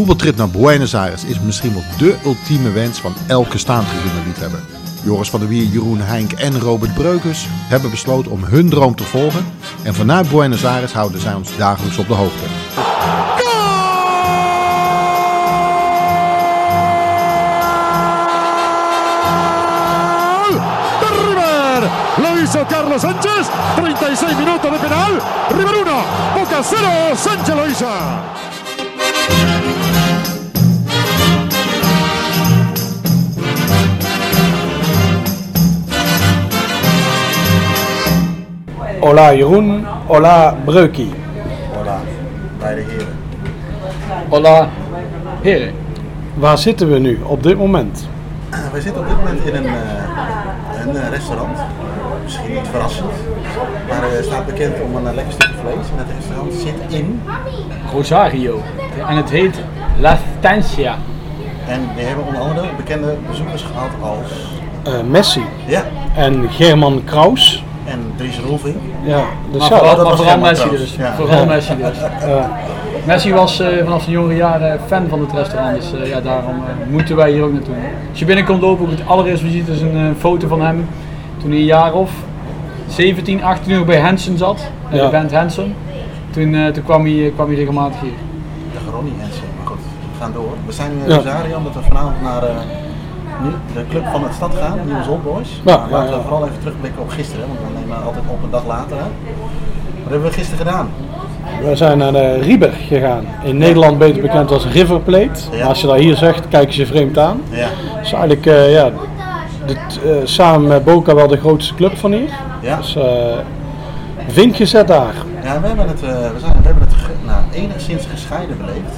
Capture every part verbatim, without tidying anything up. voetbaltrip naar Buenos Aires is misschien wel de ultieme wens van elke staantribune-liefhebber. Joris van der Wier, Jeroen Heink en Robert Breukers hebben besloten om hun droom te volgen. En vanuit Buenos Aires houden zij ons dagelijks op de hoogte. Hizo Carlos Sánchez, treinta y seis minutos de penal, River uno, Boca cero, Sánchez lo hizo. Hola Jeroen, hola Breukie. Hola, beide heren. Hola, heren. Waar zitten we nu op dit moment? We zitten op dit moment in een, uh, een restaurant. Misschien niet verrassend, maar het staat bekend om een lekker stukje vlees. En het restaurant zit in Rosario en het heet La Stancia. En we hebben onder andere bekende bezoekers gehad als uh, Messi, ja, en German Kraus en Dries Roelving. Ja, dus maar ja, vooral, dat maar vooral Messi dus. Ja. Vooral ja. Messi dus. Uh. Messi was uh, vanaf zijn jongere jaren fan van het restaurant, dus uh, ja, daarom uh, moeten wij hier ook naartoe. Als je binnenkomt lopen, ook het allereerste wat je ziet is een uh, foto van hem. Toen hij een jaar of zeventien, achttien nog bij Hansen zat, bij ja. de band Hansen, toen, uh, toen kwam, hij, kwam hij regelmatig hier. De Ronnie Hansen, maar goed, we gaan door. We zijn in Rosario, omdat we vanavond naar uh, de club van het stad gaan, Newell's Old Boys. Ja, laten ja, ja. we vooral even terugblikken op gisteren, want we nemen altijd op een dag later. Hè. Wat hebben we gisteren gedaan? We zijn naar de River gegaan, in Nederland beter bekend als River Plate. Ja. Als je dat hier zegt, kijken ze vreemd aan. Ja. Dus eigenlijk, uh, ja... Het, uh, samen met Boca wel de grootste club van hier. Ja. Dus uh, vinkje zet daar. Ja, we hebben het, uh, we zijn, we hebben het ge- nou, enigszins gescheiden beleefd.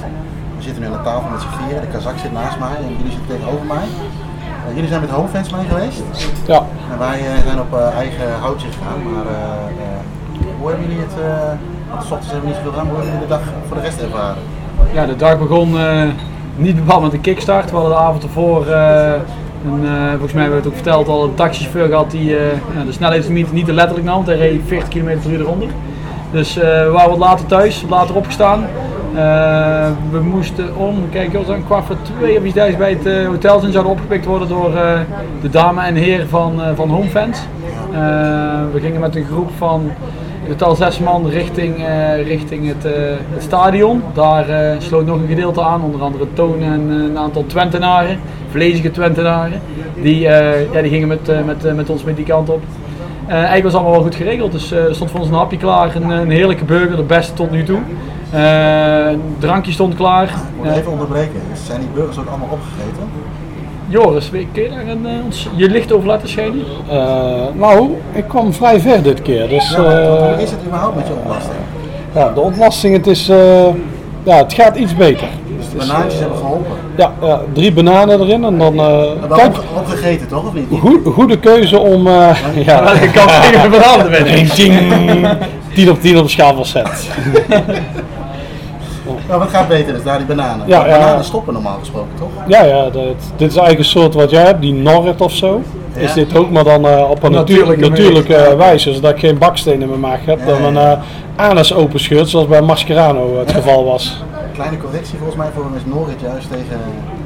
We zitten nu aan de tafel met z'n vieren. De Kazak zit naast mij en jullie zitten tegenover mij. Uh, jullie zijn met HomeFans mee geweest. Ja. En wij uh, zijn op uh, eigen houtje gegaan. Maar uh, uh, hoe hebben jullie het? Uh, want 's ochtends hebben we niet zoveel gedaan. Hoe hebben jullie de dag voor de rest ervaren? Ja, de dag begon uh, niet bepaald met een kickstart. We hadden de avond ervoor. Uh, En, uh, volgens mij werd het ook verteld al een taxichauffeur gehad die uh, de snelheidslimiet niet te letterlijk nam. Hij reed veertig kilometer per uur eronder. Dus uh, we waren wat later thuis, wat later opgestaan. Uh, we moesten om, kijk, we zijn kwart voor twee of iets thuis bij het uh, hotel zijn, zouden opgepikt worden door uh, de dame en heer van, uh, van HomeFans. Uh, we gingen met een groep van in totaal zes man richting, uh, richting het, uh, het stadion. Daar uh, sloot nog een gedeelte aan, onder andere Toon en uh, een aantal Twentenaren. Vlezige Twentenaren, die, uh, ja, die gingen met, uh, met, uh, met ons met die kant op. Uh, eigenlijk was het allemaal wel goed geregeld, dus uh, er stond voor ons een hapje klaar, een, een heerlijke burger, de beste tot nu toe. Uh, een drankje stond klaar. Ik moet even onderbreken, zijn die burgers ook allemaal opgegeten? Joris, kun je daar een, uh, je licht over laten schijnen? Uh, nou, ik kwam vrij ver dit keer. Dus, uh, ja, hoe is het überhaupt met je ontlasting? Ja, de ontlasting, het, is, uh, ja, het gaat iets beter. Dus banaantjes uh, hebben geholpen. Ja, ja, drie bananen erin en dan... Uh, kijk, opgegeten toch, of niet? Goede, goede keuze om... Uh, ja, ja, welke kant ging er bananen binnen? tien op tien op de schaal van set. Nou, wat gaat beter is daar die bananen. Ja, ja. Bananen stoppen normaal gesproken toch? Ja, ja dat, dit is eigenlijk een soort wat jij hebt, die Norrit of zo. Ja. Is dit ook maar dan uh, op een natuurlijke, natuurlijke uh, wijze, zodat ik geen bakstenen in mijn maag heb. Ja, dan ja, ja. een uh, anus open scheurt, zoals bij Mascherano het ja. geval was. Kleine correctie, volgens mij voor hem is Norrit juist tegen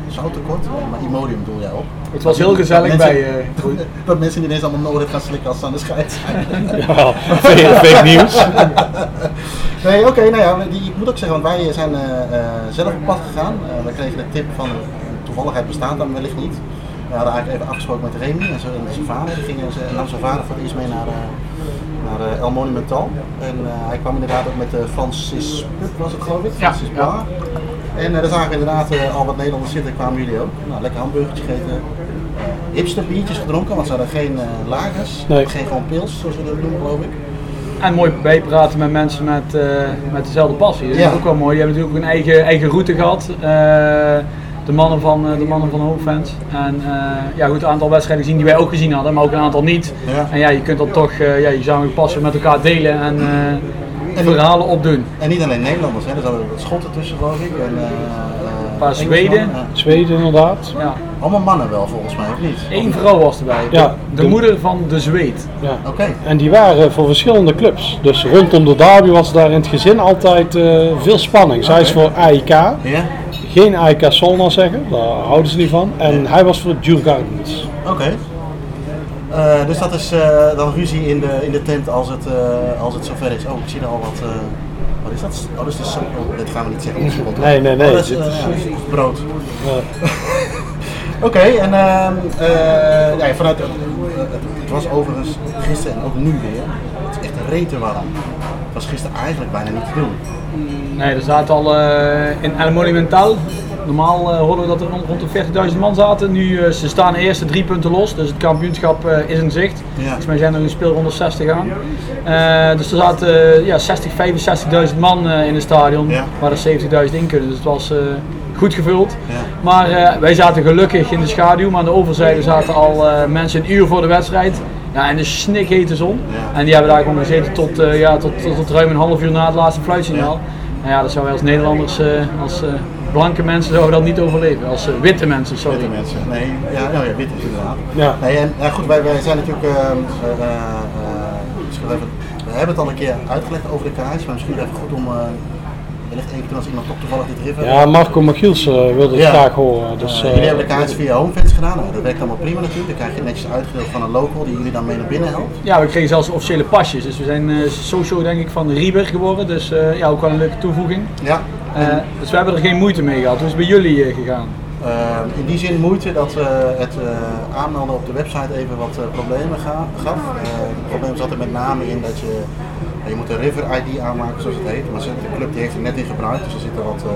zouttekort, maar Imodium doe jij op. Het was heel gezellig mensen, bij... Uh, dat mensen ineens allemaal Norrit gaan slikken als ze aan de scheid zijn. Ja, fake nieuws. Nee, oké, okay, nou ja, die, ik moet ook zeggen, want wij zijn uh, uh, zelf op pad gegaan. Uh, we kregen de tip van, toevalligheid bestaat dan wellicht niet. We hadden eigenlijk even afgesproken met Remy en zijn vader. Die ging, en nam zijn vader voor het eerst mee naar, uh, naar uh, El Monumental. En uh, hij kwam inderdaad ook met uh, Francis Pup, was het geloof ik? Ja. Francis Barr. En uh, daar zagen we inderdaad uh, al wat Nederlanders zitten, kwamen jullie ook. Nou, lekker hamburgertje gegeten. Hipster biertjes gedronken, want ze hadden geen uh, lagers. Nee. Geen gewoon pils, zoals we dat noemen geloof ik. En mooi bijpraten met mensen met, uh, met dezelfde passie. Dat is ja. ook wel mooi. Die hebben natuurlijk ook een eigen, eigen route gehad. Uh, de mannen van, de mannen van HomeFans. En uh, ja, goed, een aantal wedstrijden gezien die wij ook gezien hadden, maar ook een aantal niet. Ja. En ja, je kunt dan toch uh, ja, je gezamenlijke passie met elkaar delen en, uh, en verhalen niet, opdoen. En niet alleen Nederlanders, hè? Er zaten wat Schotten tussen, geloof ik. En, uh, een paar Zweden. Ja. Zweden, inderdaad. Ja. Allemaal mannen wel, volgens mij, of niet? Eén vrouw was erbij. Ja, de, de moeder van de Zweed. Ja. Oké. Okay. En die waren voor verschillende clubs. Dus rondom de derby was daar in het gezin altijd uh, veel spanning. Okay. Zij is voor A I K. Ja. geen A I K Solna zeggen, daar houden ze niet van. En hij was voor Djurgården. Oké. Okay. Uh, dus dat is uh, dan ruzie in de, in de tent als het, uh, als het zover is. Oh, ik zie er al wat... Uh, wat is dat? Oh, dus dat, is, oh, dat gaan we niet zeggen. Nee, nee, nee. Oh, dat is, uh, ja, brood. Ja. Oké, okay, en uh, uh, ja, vanuit... Uh, het was overigens gisteren en ook nu weer. Het is echt een rete warm. Het was gisteren eigenlijk bijna niet te doen. Nee, er zaten al uh, in El Monumental. Normaal uh, hoorden we dat er rond de veertigduizend man zaten. Nu uh, ze staan de eerste drie punten los, dus het kampioenschap uh, is in zicht. Ja. Volgens mij zijn er een speelronde zestig aan. Uh, dus er zaten uh, ja, zestig, vijfenzestigduizend man uh, in het stadion, ja, waar er zeventigduizend in kunnen. Dus het was uh, goed gevuld. Ja. Maar uh, wij zaten gelukkig in de schaduw, maar aan de overzijde zaten al uh, mensen een uur voor de wedstrijd. Ja, en de snikhete zon. Ja. En die hebben daar gewoon gezeten tot, uh, ja, tot, tot, tot ruim een half uur na het laatste fluitsignaal. Ja. Nou ja, dat zou wij als Nederlanders, uh, als uh, blanke mensen, zouden we dat niet overleven. Als uh, witte mensen, sorry. Witte mensen, nee. Ja, nou ja, wit is inderdaad. Ja. Nee, en, nou goed, wij, wij zijn natuurlijk, uh, uh, uh, we hebben het al een keer uitgelegd over de kaars, maar misschien even goed om... Uh, wellicht even als iemand toch toevallig dit river. Ja, Marco Magiels uh, wilde het ja. graag horen. Dus, uh, uh, jullie hebben de kaartjes via HomeFans gedaan. Nou, dat werkt allemaal prima natuurlijk. Dan krijg je netjes uitgedeeld van een local die jullie dan mee naar binnen helpt. Ja, we kregen zelfs officiële pasjes. Dus we zijn uh, socio denk ik van River geworden. Dus uh, ja, ook wel een leuke toevoeging. Ja. Uh, dus we hebben er geen moeite mee gehad. Hoe is het bij jullie uh, gegaan? Uh, in die zin moeite dat uh, het uh, aanmelden op de website even wat uh, problemen ga- gaf. Uh, het probleem zat er met name in dat je... Je moet een River I D aanmaken, zoals het heet, maar de club die heeft er net in gebruikt, dus er zitten wat uh,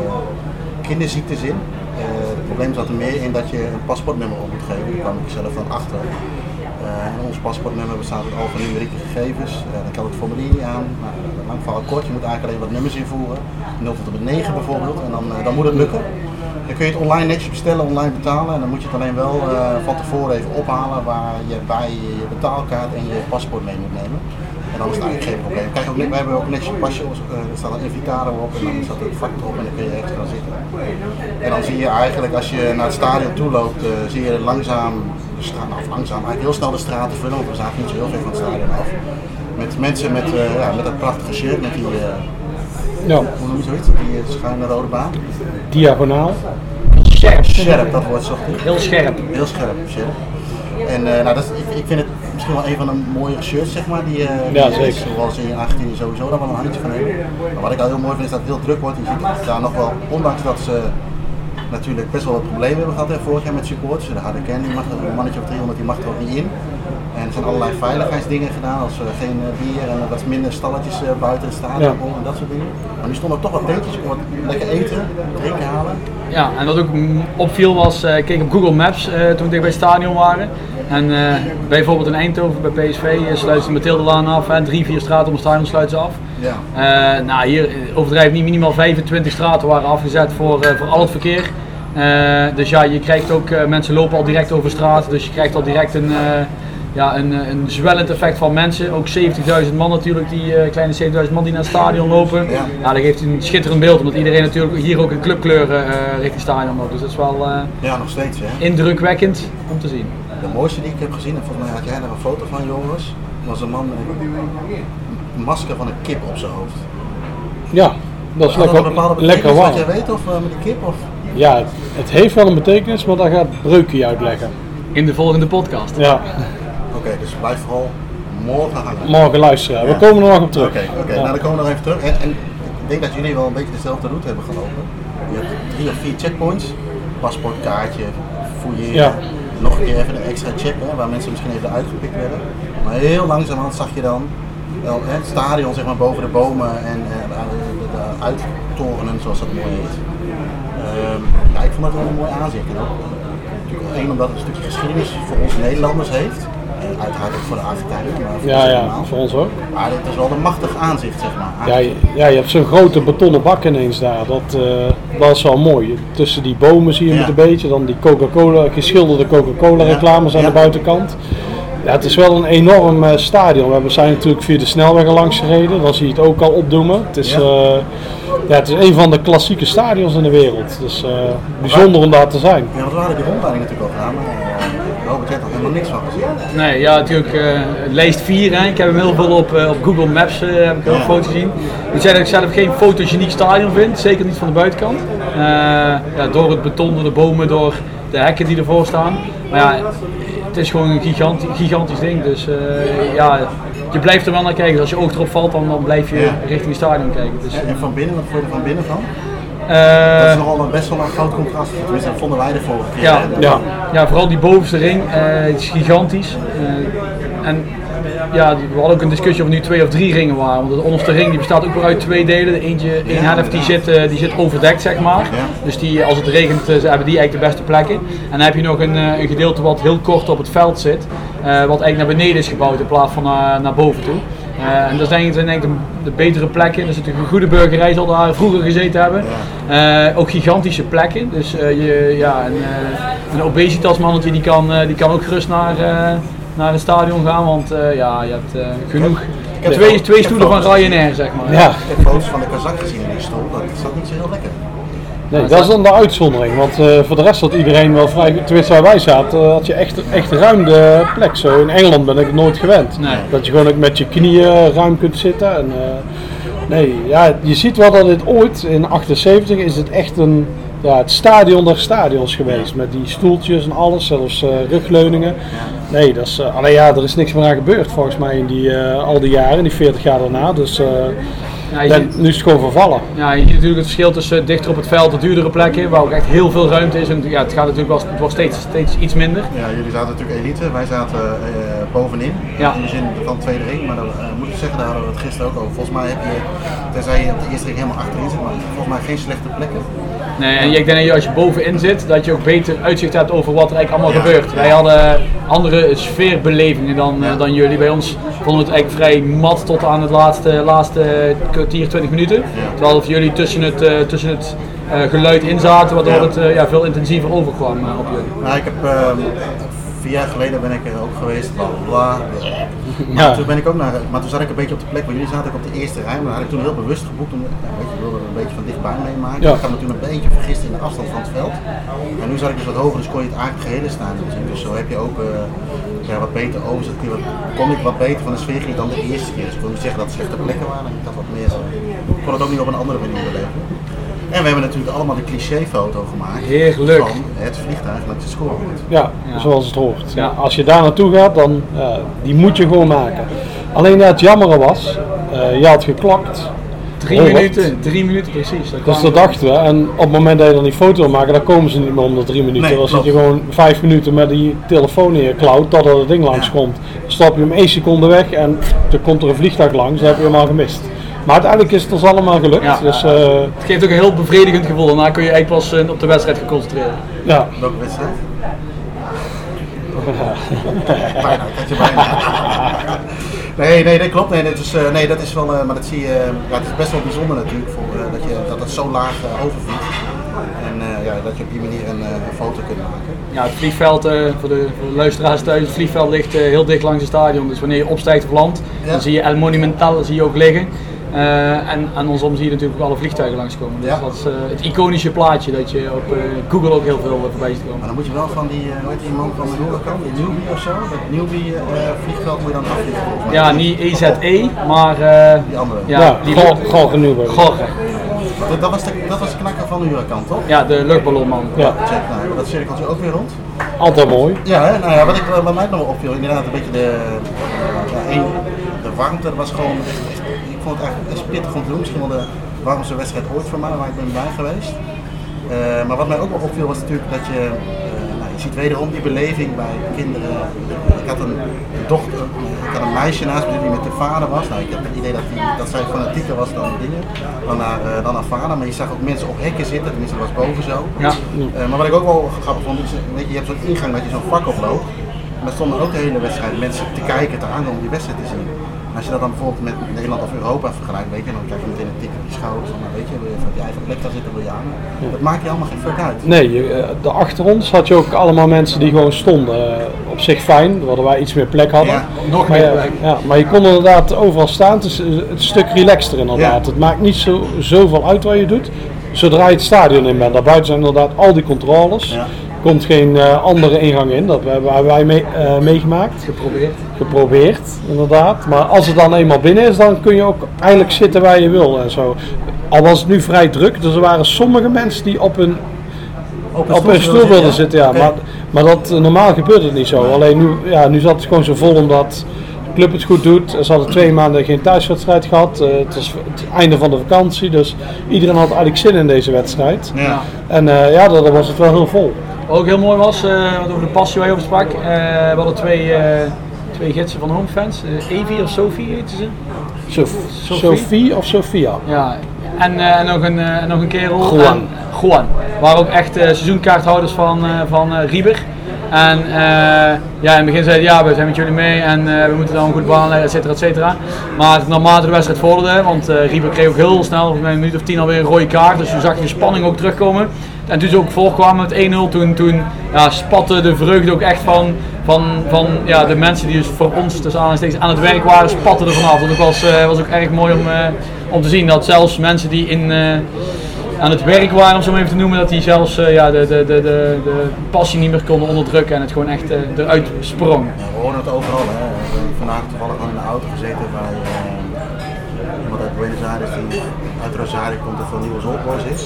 kinderziektes in. Uh, het probleem zat er meer in dat je een paspoortnummer op moet geven, daar kwam ik zelf van achter. Uh, ons paspoortnummer bestaat uit alfanumerieke gegevens, uh, dan kan het formulier niet aan. Nou, lang verhaal kort, je moet eigenlijk alleen wat nummers invoeren, nul tot en met negen bijvoorbeeld, en dan, uh, dan moet het lukken. Dan kun je het online netjes bestellen, online betalen en dan moet je het alleen wel uh, van tevoren even ophalen waar je bij je betaalkaart en je paspoort mee moet nemen. En dan is het eigenlijk geen probleem. Kijk, ook, we hebben ook netjes een pasje, uh, er staat een invitado op en dan staat het vak erop en dan kun je ergens gaan zitten. En dan zie je eigenlijk als je naar het stadion toe loopt, uh, zie je langzaam, de straat, nou, langzaam, eigenlijk heel snel de straten vullen, want we zaten niet zo heel veel van het stadion af. Met mensen met, uh, ja, met dat prachtige shirt, met die, uh, ja. hoe noem je zoiets, die uh, schuine rode baan. Diagonaal. Scherp. Scherp, dat wordt zo goed. Heel scherp. Heel scherp, scherp. En uh, nou, dat is, ik, ik vind het misschien wel een van de mooie shirts, zeg maar, die, uh, die ja, zeker. Is, zoals in je achttien sowieso daar wel een handje van hebben. Maar wat ik al heel mooi vind is dat het heel druk wordt. Je ziet het daar nog wel, ondanks dat ze natuurlijk best wel wat problemen hebben gehad hè, vorig jaar met supporters. De harde kern, die mag een mannetje of driehonderd, die mag er ook niet in. En er zijn allerlei veiligheidsdingen gedaan, als uh, geen uh, bier en wat minder stalletjes uh, buiten het stadion ja. en dat soort dingen. Maar nu stonden er toch wat tentjes om wat lekker eten, drinken halen. Ja, en wat ook opviel was, uh, ik keek op Google Maps uh, toen we bij het stadion waren. En uh, bijvoorbeeld in Eindhoven, bij P S V, uh, sluiten ze Mathildelaan af en drie, vier straten om het stadion sluiten ze af. Ja. Uh, nou, hier overdrijf niet, minimaal vijfentwintig straten waren afgezet voor, uh, voor al het verkeer. Uh, dus ja, je krijgt ook, uh, mensen lopen al direct over straat, dus je krijgt al direct een... Uh, Ja, een, een zwellend effect van mensen, ook zeventigduizend man natuurlijk, die uh, kleine zeventigduizend man die naar het stadion lopen. Ja. Nou, dat geeft een schitterend beeld, omdat iedereen natuurlijk hier ook een clubkleur uh, richting het stadion loopt. Dus dat is wel uh, ja, nog steeds, hè? Indrukwekkend om te zien. De mooiste die ik heb gezien, en volgens mij had jij daar een foto van, Joris, was een man met een masker van een kip op zijn hoofd. Ja, dat is lekker, dat lekker warm. Wat jij weet, of uh, met de kip? Of? Ja, het, het heeft wel een betekenis, maar daar gaat Breukie uitleggen. In de volgende podcast. Ja. Oké, okay, dus blijf vooral morgen hangen. Morgen luisteren, ja. We komen er nog op terug. Oké, okay, okay. ja. nou dan komen we nog even terug. En, en ik denk dat jullie wel een beetje dezelfde route hebben gelopen. Je hebt drie of vier checkpoints, paspoortkaartje, fouilleren, ja. nog een keer even een extra check, hè, waar mensen misschien even uitgepikt werden. Maar heel langzamerhand zag je dan wel, hè, het stadion zeg maar, boven de bomen en eh, de, de uittorenen, zoals dat mooi heet. Um, ja, ik vond dat wel een mooi aanzicht. Natuurlijk één omdat het een stukje geschiedenis voor ons Nederlanders heeft. Uiteraard ook voor de Argentijnen, maar voor ja, ja, voor ons ook. Maar dit is wel een machtig aanzicht, zeg maar. Ja je, ja, je hebt zo'n grote betonnen bak ineens daar. Dat, uh, dat is wel mooi. Tussen die bomen zie je ja. het een beetje. Dan die Coca-Cola, geschilderde Coca-Cola reclames ja. aan ja. de buitenkant. Ja, het is wel een enorm uh, stadion. We zijn natuurlijk via de snelweg er langs gereden. Dan zie je het ook al opdoemen. Het is, ja. Uh, ja, het is een van de klassieke stadions in de wereld. Dus uh, bijzonder om daar te zijn. Ja, dat waren die rondleidingen natuurlijk al gedaan. Robert heeft er helemaal niks van gezien. Nee, ja, natuurlijk uh, lijst vier. Hè. Ik heb hem heel veel op, uh, op Google Maps uh, heb ik heel veel foto's gezien. Ik zei dat ik zelf geen fotogeniek stadion vind, zeker niet van de buitenkant. Uh, ja, door het beton, door de bomen, door de hekken die ervoor staan. Maar ja, het is gewoon een gigantisch, gigantisch ding. Dus uh, ja, je blijft er wel naar kijken. Dus als je oog erop valt, dan, dan blijf je ja. richting het stadion kijken. Dus, en, en van binnen, wat vond je er van binnen van? Uh, dat is nogal best wel een groot contrast, tenminste dat vonden wij de vorige keer. Ja, ja. ja vooral die bovenste ring, uh, is gigantisch. Uh, en ja, we hadden ook een discussie of nu twee of drie ringen waren, want de onderste ring die bestaat ook weer uit twee delen. De eentje, ja, een helft die zit, uh, die zit overdekt zeg maar, ja. dus die, als het regent uh, hebben die eigenlijk de beste plekken. En dan heb je nog een, uh, een gedeelte wat heel kort op het veld zit, uh, wat eigenlijk naar beneden is gebouwd in plaats van uh, naar boven toe. Uh, en dat zijn denk ik de betere plekken. Er zit een goede burgerij, zal daar vroeger gezeten hebben. Uh, ook gigantische plekken. Dus uh, je, ja, een, uh, een obesitasmannetje die kan, uh, die kan ook gerust naar, uh, naar het stadion gaan. Want uh, ja, je hebt uh, genoeg. Heb twee, ook, twee stoelen van Ryanair, zeg maar. Ja. Ik heb foto's van de Kazak gezien in die stoel. Dat is dat niet zo heel lekker. Nee, dat is dan de uitzondering, want uh, voor de rest had iedereen wel vrij, tenminste waar wij zaten, uh, had je echt, echt ruim de plek. Zo, in Engeland ben ik het nooit gewend. Nee. Dat je gewoon ook met je knieën ruim kunt zitten. En, uh, nee, ja, je ziet wel dat dit ooit, in achtenzeventig is het echt een, ja, het stadion der stadions geweest. Met die stoeltjes en alles, zelfs uh, rugleuningen. Nee, dat is, uh, alleen ja, er is niks meer aan gebeurd volgens mij in die, uh, al die jaren, die veertig jaar daarna. Dus, uh, Ja, ben, ziet, nu is het gewoon vervallen. Ja, je ziet natuurlijk het verschil tussen dichter op het veld, de duurdere plekken, waar ook echt heel veel ruimte is. En ja, het gaat natuurlijk wel, het wordt steeds, steeds iets minder. Ja, jullie zaten natuurlijk elite, wij zaten uh, bovenin. Ja. In de zin van tweede ring, maar dan uh, moet ik zeggen, daar hadden we het gisteren ook over. Volgens mij heb je, tenzij je op de eerste ring helemaal achterin zit, maar volgens mij geen slechte plekken. Nee, en ik denk dat als je bovenin zit, dat je ook beter uitzicht hebt over wat er eigenlijk allemaal ja, gebeurt. Ja. Wij hadden andere sfeerbelevingen dan, ja. uh, dan jullie. Bij ons vonden we het eigenlijk vrij mat tot aan het laatste, laatste kwartier, twintig minuten. Ja. Terwijl jullie tussen het, uh, tussen het uh, geluid in zaten, waardoor ja. het uh, ja, veel intensiever overkwam uh, op jullie. Nou, ik heb, uh, vier jaar geleden ben ik er ook geweest, bla bla bla. Maar, ja. toen ben ik ook naar, maar toen zat ik een beetje op de plek waar jullie zaten, op de eerste rij, maar dat had ik toen heel bewust geboekt. Om, een beetje van dichtbij meemaken. Ja. Ik had me toen een beetje vergist in de afstand van het veld. En nu zat ik dus wat hoger, dus kon je het eigenlijk gehele stadion zien. Dus zo heb je ook uh, ja, wat beter overzicht. Kon ik wat beter van de sfeer dan de eerste keer. Dus ik wil niet zeggen dat het slechte plekken waren. Ik had wat meer. Ik kon het ook niet op een andere manier beleven. En we hebben natuurlijk allemaal de clichéfoto gemaakt. Heerlijk. Van het vliegtuig langs het scorebord. Ja, ja, zoals het hoort. Ja. Als je daar naartoe gaat, dan uh, die moet je gewoon maken. Alleen ja, het jammere was, uh, je had geklapt. Drie minuten, drie minuten precies. Dat dus dat dachten we. En op het moment dat je dan die foto wil maken, dan komen ze niet meer om de drie minuten. Nee, dan zit je gewoon vijf minuten met die telefoon in je klauw totdat het ding langs komt. Dan stap je hem één seconde weg en dan komt er een vliegtuig langs, dan heb je hem al gemist. Maar uiteindelijk is het ons allemaal gelukt. Ja. Dus, uh, het geeft ook een heel bevredigend gevoel. Daarna kun je eigenlijk pas op de wedstrijd gaan concentreren. Ja. Welke wedstrijd? Bijna, dat je bijna. Nee, nee, dat klopt. Nee, dat is, uh, nee, dat is wel, uh, maar dat zie je, uh, ja, het is best wel bijzonder natuurlijk, voor, uh, dat, je, dat het zo laag uh, overvliegt en uh, ja, dat je op die manier een, uh, een foto kunt maken. Ja, het vliegveld, uh, voor, de, voor de luisteraars thuis, het vliegveld ligt uh, heel dicht langs het stadion, dus wanneer je opstijgt op land, ja. dan zie je El Monumental zie je ook liggen. Uh, en aan ons om zie je natuurlijk ook alle vliegtuigen langskomen. Dus ja. dat is uh, het iconische plaatje dat je op uh, Google ook heel veel uh, voorbij ziet komen. Maar dan moet je wel van die, uh, weet je, die man van de Djurgården, die Newbie ofzo, dat Newbie uh, vliegveld moet je dan afvliegen. Ja, niet E Z E, maar uh, die andere. Ja, ja die Galgen Nurek. Galgen. Dat, dat was de, dat was de knakker van de Huracan, toch? Ja, de luchtballonman. Ja. Check, nou, dat cirkeltje ook weer rond. Altijd mooi. Ja, hè? Nou ja, wat ik uh, bij mij nog opviel, inderdaad een beetje de, uh, de, de warmte, dat was gewoon echt, ik vond het eigenlijk best pittig om te doen, misschien wel de warmste wedstrijd ooit voor mij, waar ik ben bij geweest. Uh, maar wat mij ook nog opviel was natuurlijk dat je, uh, nou, je ziet wederom die beleving bij kinderen. Ik had een dochter, ik had een meisje naast me die met de vader was. Nou, ik heb het idee dat, die, dat zij fanatieker was dan dingen, dan haar, uh, dan haar vader. Maar je zag ook mensen op hekken zitten, tenminste dat was boven zo. Ja. Uh, maar wat ik ook wel grappig vond, is, weet je, je hebt zo'n ingang dat je zo'n vak oploopt. Maar er stonden ook de hele wedstrijd mensen te kijken, te hangen om die wedstrijd te zien. Als je dat dan bijvoorbeeld met Nederland of Europa vergelijkt, weet je, dan krijg je meteen een tik op je schouders. Maar weet je, wil je van je eigen plek daar zitten, wil je aan. Dat maakt je allemaal geen fuck uit. Nee, je, de achter ons had je ook allemaal mensen die gewoon stonden. Op zich fijn, waardoor wij iets meer plek hadden. Ja, nog maar meer je, plek. Ja, maar je kon inderdaad overal staan. Het is een stuk relaxter inderdaad. Ja. Het maakt niet zo, zoveel uit wat je doet. Zodra je het stadion in bent, daarbuiten zijn inderdaad al die controles. Ja. komt geen uh, andere ingang in. Dat hebben wij mee, uh, meegemaakt. Geprobeerd. Geprobeerd, inderdaad. Maar als het dan eenmaal binnen is, dan kun je ook eigenlijk zitten waar je wil en zo. Al was het nu vrij druk, dus er waren sommige mensen die op hun op een, op een stoel wilden ja? zitten. Ja. Okay. Maar, maar dat, normaal gebeurt het niet zo. Alleen nu, ja, nu zat het gewoon zo vol omdat de club het goed doet. Ze hadden twee maanden geen thuiswedstrijd gehad. Uh, het was het einde van de vakantie, dus iedereen had eigenlijk zin in deze wedstrijd. Ja. En uh, ja, dan was het wel heel vol. Wat ook heel mooi was, uh, wat over de passie waar je over sprak, uh, we hadden twee, uh, twee gidsen van HomeFans, uh, Evie of Sophie heette ze? Sof- Sophie? Sophie of Sophia. Ja. En uh, nog, een, uh, nog een kerel, Juan. Juan. Waren ook echt uh, seizoenkaarthouders van, uh, van uh, River. En uh, ja, in het begin zeiden ja, we zijn met jullie mee en uh, we moeten dan een goede baan leiden, et cetera, et cetera. Maar naarmate de wedstrijd vorderde, want uh, River kreeg ook heel snel, in een minuut of tien alweer een rode kaart. Dus toen zag je de spanning ook terugkomen. En toen ze ook voorkwamen met één nul, toen, toen ja, spatte de vreugde ook echt van, van, van ja, de mensen die dus voor ons dus aan het werk waren, spatten er vanaf. Dat was, uh, was ook erg mooi om, uh, om te zien dat zelfs mensen die in, uh, aan het werk waren, om zo maar even te noemen, dat die zelfs uh, ja, de, de, de, de, de passie niet meer konden onderdrukken en het gewoon echt uh, eruit sprong. Ja, we horen het overal. Hè. We hebben vandaag toevallig al in de auto gezeten bij uh, iemand uit Buenos Aires die uit Rosario komt dat van Newell's Old Boys is.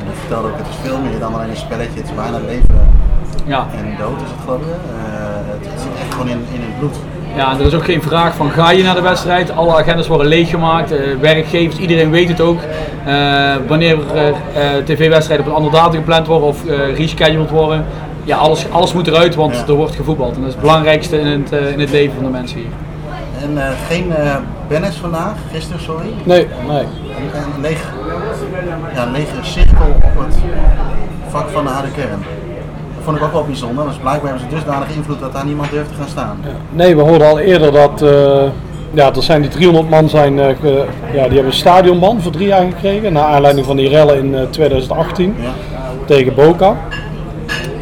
En dat vertelde ook, het is veel meer dan alleen een spelletje, het is bijna leven ja. en dood is het gewoon. Uh, het zit echt gewoon in, in het bloed. Ja, er is ook geen vraag van ga je naar de wedstrijd, alle agendas worden leeggemaakt, uh, werkgevers, iedereen weet het ook. Uh, wanneer uh, uh, tv-wedstrijden op een andere datum gepland worden of uh, rescheduled worden, ja alles, alles moet eruit want ja. er wordt gevoetbald en dat is het belangrijkste in het, uh, in het leven van de mensen hier. En uh, geen uh, bennes vandaag, gisteren sorry? Nee, nee. Een lege, ja, lege cirkel op het vak van de harde kern. Dat vond ik ook wel bijzonder, dus blijkbaar hebben ze dusdanig invloed dat daar niemand durft te gaan staan. Nee, we hoorden al eerder dat uh, ja, er zijn die driehonderd man zijn, uh, ge, ja, die hebben een stadionban voor drie jaar gekregen. Naar aanleiding van die rellen in uh, twintig achttien ja. tegen Boca.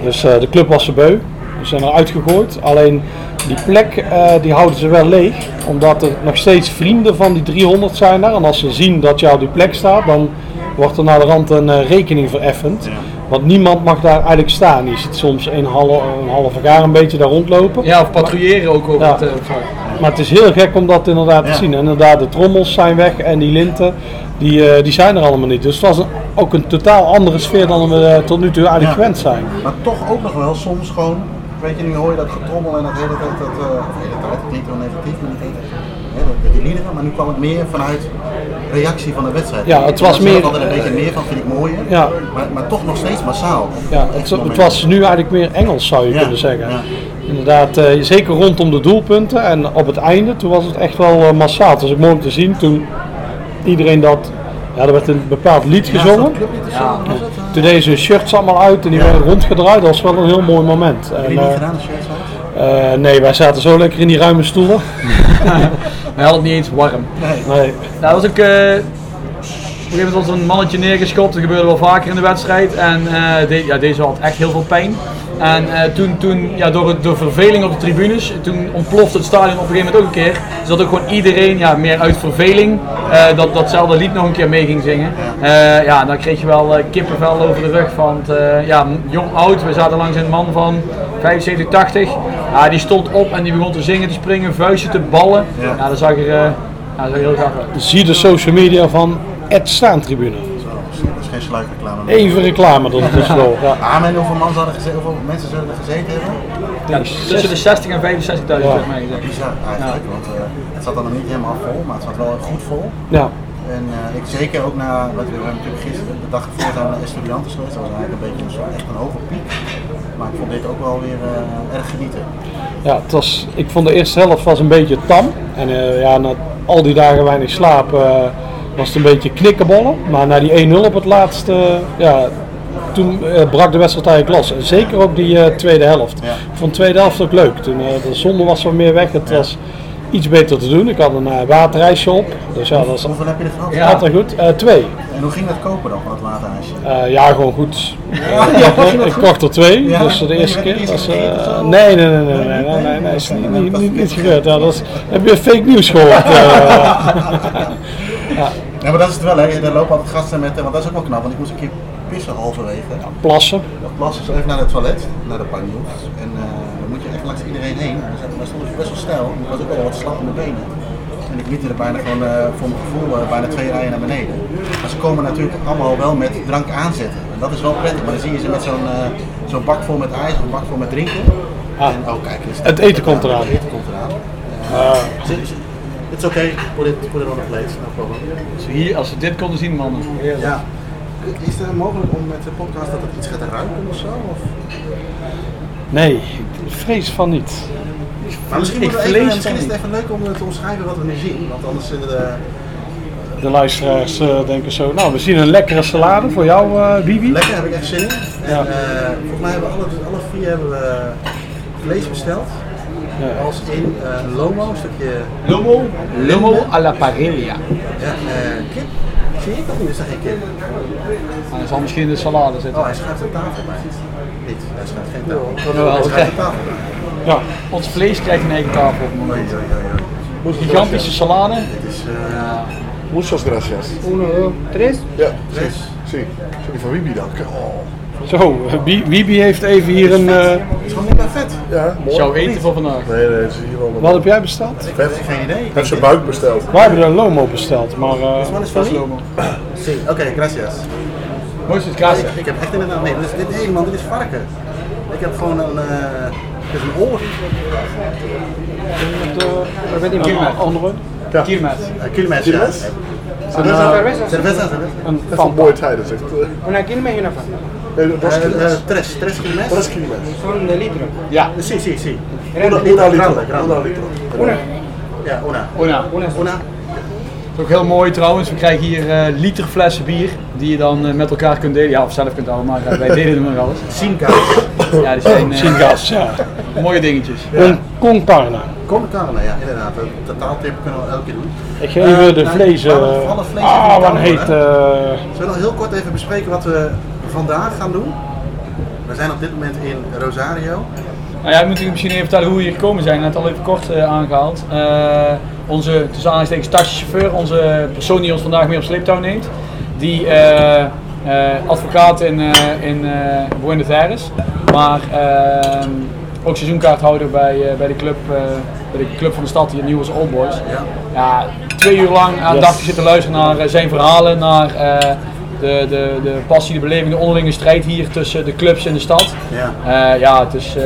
Dus uh, de club was ze beu, ze zijn er uitgegooid. Alleen die plek uh, die houden ze wel leeg, omdat er nog steeds vrienden van die driehonderd zijn daar. En als ze zien dat jou die plek staat, dan wordt er naar de rand een uh, rekening vereffend. Ja. Want niemand mag daar eigenlijk staan. Je ziet soms een halve, een halve jaar een beetje daar rondlopen. Ja, of patrouilleren ook over ja. het vak. Uh, maar het is heel gek om dat inderdaad ja. te zien. En inderdaad, de trommels zijn weg en die linten, die, uh, die zijn er allemaal niet. Dus het was een, ook een totaal andere sfeer dan we uh, tot nu toe eigenlijk ja. gewend zijn. Maar toch ook nog wel soms gewoon, weet je, nu hoor je dat getrommel en dat hele tijd, dat uh, de hele tijd, niet wel negatief, maar niet dat die liederen, maar nu kwam het meer vanuit reactie van de wedstrijd. Ja, het was meer... altijd een beetje meer van, vind ik mooier, ja. maar, maar toch nog steeds massaal. Ja, het, het was nu eigenlijk meer Engels, zou je ja, kunnen zeggen. Ja. Inderdaad, uh, zeker rondom de doelpunten en op het einde, toen was het echt wel uh, massaal. Het was ook mooi om te zien, toen iedereen dat... Ja, er werd een bepaald lied gezongen. Ja, ja. Toen deden ze hun shirts allemaal uit en die ja. werden rondgedraaid. Dat was wel een heel mooi moment. Heb je niet gedaan, de shirts uit? Uh, nee, wij zaten zo lekker in die ruime stoelen. Wij hadden het niet eens warm. Nee. nee. Nou, was ook, uh, op een gegeven moment was er een mannetje neergeschopt. Dat gebeurde wel vaker in de wedstrijd. En uh, de, ja, deze had echt heel veel pijn. En uh, toen, toen ja, door de verveling op de tribunes, toen ontplofte het stadion op een gegeven moment ook een keer. Dus dat ook gewoon iedereen, ja, meer uit verveling, uh, dat, datzelfde lied nog een keer mee ging zingen. Uh, ja, dan kreeg je wel uh, kippenvel over de rug van, uh, ja, jong, oud. We zaten langs een man van vijfenzeventig, tachtig. Ja, die stond op en die begon te zingen, te springen, vuisten te ballen. Ja, ja dat zag er uh, ja, dat zag heel gaaf uit. Zie de social media van het staantribune. Geen sluikreclame. Even reclame, dat is dus wel. Ja. Ah, en hoeveel, man zouden gezeten, hoeveel mensen zullen er gezeten hebben? Ja, tussen de zestig en vijfenzestigduizend volgens mij. Ja. Bizar eigenlijk, ja. want uh, het zat dan nog niet helemaal vol, maar het zat wel goed vol. Ja. En uh, ik zeker ook na, wat we hebben natuurlijk gisteren de dag ervoor zijn naar Estudiantes geweest, dat was eigenlijk een beetje een soort, echt een hoge piek. Maar ik vond dit ook wel weer uh, erg genieten. Ja, het was, ik vond de eerste helft was een beetje tam. En uh, ja, na al die dagen weinig slaap. Uh, was het een beetje knikkenbollen, maar na die één nul op het laatste, ja, toen eh, brak de wedstrijd eigenlijk los. En zeker ook die uh, tweede helft. Ja. Ik vond de tweede helft ook leuk. Toen, uh, de zonde was wat meer weg, het ja. was iets beter te doen. Ik had een uh, waterijsje op. Dus, ja, dat was, hoeveel heb je er gehad? Ja. Had er goed, uh, twee. En hoe ging dat kopen dan, dat waterijsje? Uh, ja, gewoon goed. Ja. Uh, ja, ik, ik kocht er twee, ja. dus de eerste keer. Was, uh, uh, nee, nee, nee, nee, nee, nee, nee, nee, nee is niet, niet, niet, niet gebeurd. Ja, dat is, heb je fake nieuws gehoord? Uh, Ja. Ja, maar dat is het wel, hè. Er lopen altijd gasten met, want dat is ook wel knap, want ik moest een keer pissen halverwege. Ja, plassen. Dat plassen, zo even naar het toilet, naar de panjoes. En uh, dan moet je echt langs iedereen heen. Dat stond dus best wel snel, want ik was ook wel wat slap in de benen. En ik liet er bijna gewoon, uh, voor mijn gevoel, uh, bijna twee rijen naar beneden. Maar ze komen natuurlijk allemaal wel met drank aanzetten. En dat is wel prettig, maar dan zie je ze met zo'n, uh, zo'n bak vol met ijs of een bak vol met drinken. Ah, en, oh, kijk, dus het, het eten komt eraan. Het eten komt eraan. Uh, uh. It's okay, put it, put it on the plate, no problem. Dus hier, als we dit konden zien, mannen. Ja. Is het mogelijk om met de podcast dat het iets gaat ruiken ofzo? Of? Nee, ik vrees van niet. Maar misschien, ik even, misschien is het even leuk om te omschrijven wat we nu zien, want anders zullen de... De luisteraars uh, denken zo, nou we zien een lekkere salade voor jou, uh, Bibi. Lekker, heb ik echt zin in. En, ja. uh, volgens mij hebben we alle, alle vier hebben we vlees besteld. Ja. Als in uh, lomo, een stukje... Lomo? Lomo à la paella. Ja, uh, kip? Zie ik dat niet? Is dat geen kip? Ah, hij zal misschien in de salade zitten. Oh, hij schuift de tafel bij. Niet, hij schuift geen tafel. Oh, hij schuift okay. de tafel bij. Ja, ons vlees krijgt een eigen tafel op het moment. Gigantische salade. Dit is... Uh, ja. Muchas gracias. Uno, tres? Ja, tres. Zie, zie van Bibi dan. Zo, Bibi heeft even hier een... Uh, is gewoon niet bij vet. Ja, mooi. Jouw eten voor vandaag. Nee, nee, is hier wel. Wat heb jij besteld? Ik heb geen idee. Ik heb zijn buik besteld. Wij hebben een lomo besteld, maar... Uh, is is vast lomo. Sí, oké, okay, gracias. Mooi is gracias. Ik, ik heb echt inderdaad... Nee, dit is, nee, man, dit is varken. Ik heb gewoon een... Uh, dit is een oor. Ik weet niet meer. Een andere. Ja. Kilmes. Uh, Kilmes, ja. Een cerveza. Cerveza, een van mooie tijden, zegt Una Kilmes en una Fanta. Tres, tres Kilmes. Tres Kilmes. Son de litro. Ja. Sí, sí, sí. Una litro. Una litro. Una. Ja, una. Una. Una. Het is ook heel mooi trouwens, we krijgen hier uh, literflessen bier die je dan uh, met elkaar kunt delen. Ja, of zelf kunt houden, maar wij delen er maar alles. Cinca's. Ja, die zijn... Uh, Cinca's, ja. Mooie dingetjes. Ja. Een concarna. Concarna, ja, inderdaad. Een totaaltip kunnen we elke keer doen. Ik geef uh, de nou, vlees... Ah, wat heet... Uh... Zullen we nog heel kort even bespreken wat we vandaag gaan doen? We zijn op dit moment in Rosario. Nou ja, ik moet u misschien even vertellen hoe we hier gekomen zijn. Ik heb het al even kort uh, aangehaald. Uh, onze, tussen aanhalingstekens, taxichauffeur, onze persoon die ons vandaag mee op sleeptouw neemt. Die uh, uh, advocaat in, uh, in uh, Buenos Aires. Maar uh, ook seizoenkaarthouder bij, uh, bij, de club, uh, bij de club van de stad hier, Newell's Old Boys. Ja. Ja, twee uur lang aandachtig yes. zitten luisteren naar uh, zijn verhalen, naar... Uh, De, de, de passie, de beleving, de onderlinge strijd hier tussen de clubs en de stad. Ja, uh, ja het is... Uh,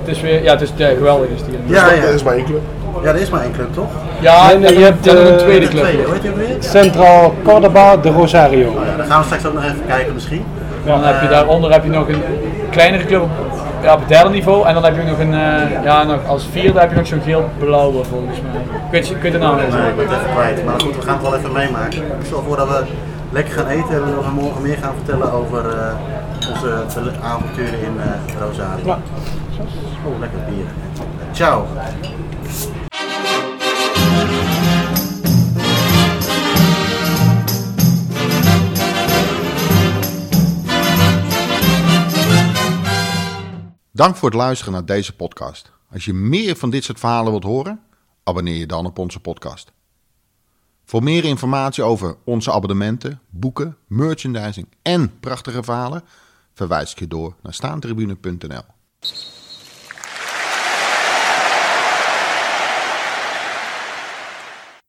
het is weer... Ja, het is ja, geweldig is het hier. Ja, ja, ja. Er is maar één club. Ja, er is maar één club, toch? Ja, en, en, en je hebt uh, een tweede club. Tweede, weet je weer? Centraal Córdoba de Rosario. Oh, ja, daar gaan we straks ook nog even kijken misschien. Dan uh, heb je daaronder heb je nog een kleinere club op, ja, op het derde niveau. En dan heb je nog een... Uh, ja, nog als vierde heb je nog zo'n geel-blauwe volgens mij. Kun je, kun je de naam lezen? Nee, ik ben het even kwijt. Maar goed, we gaan het wel even meemaken. Ik stel voor dat we lekker gaan eten en we morgen meer gaan vertellen over uh, onze avonturen in uh, Rosario. Ja. Oh, lekker bier. Ciao! Dank voor het luisteren naar deze podcast. Als je meer van dit soort verhalen wilt horen... abonneer je dan op onze podcast. Voor meer informatie over onze abonnementen, boeken, merchandising en prachtige verhalen, verwijs ik je door naar staantribune punt n l.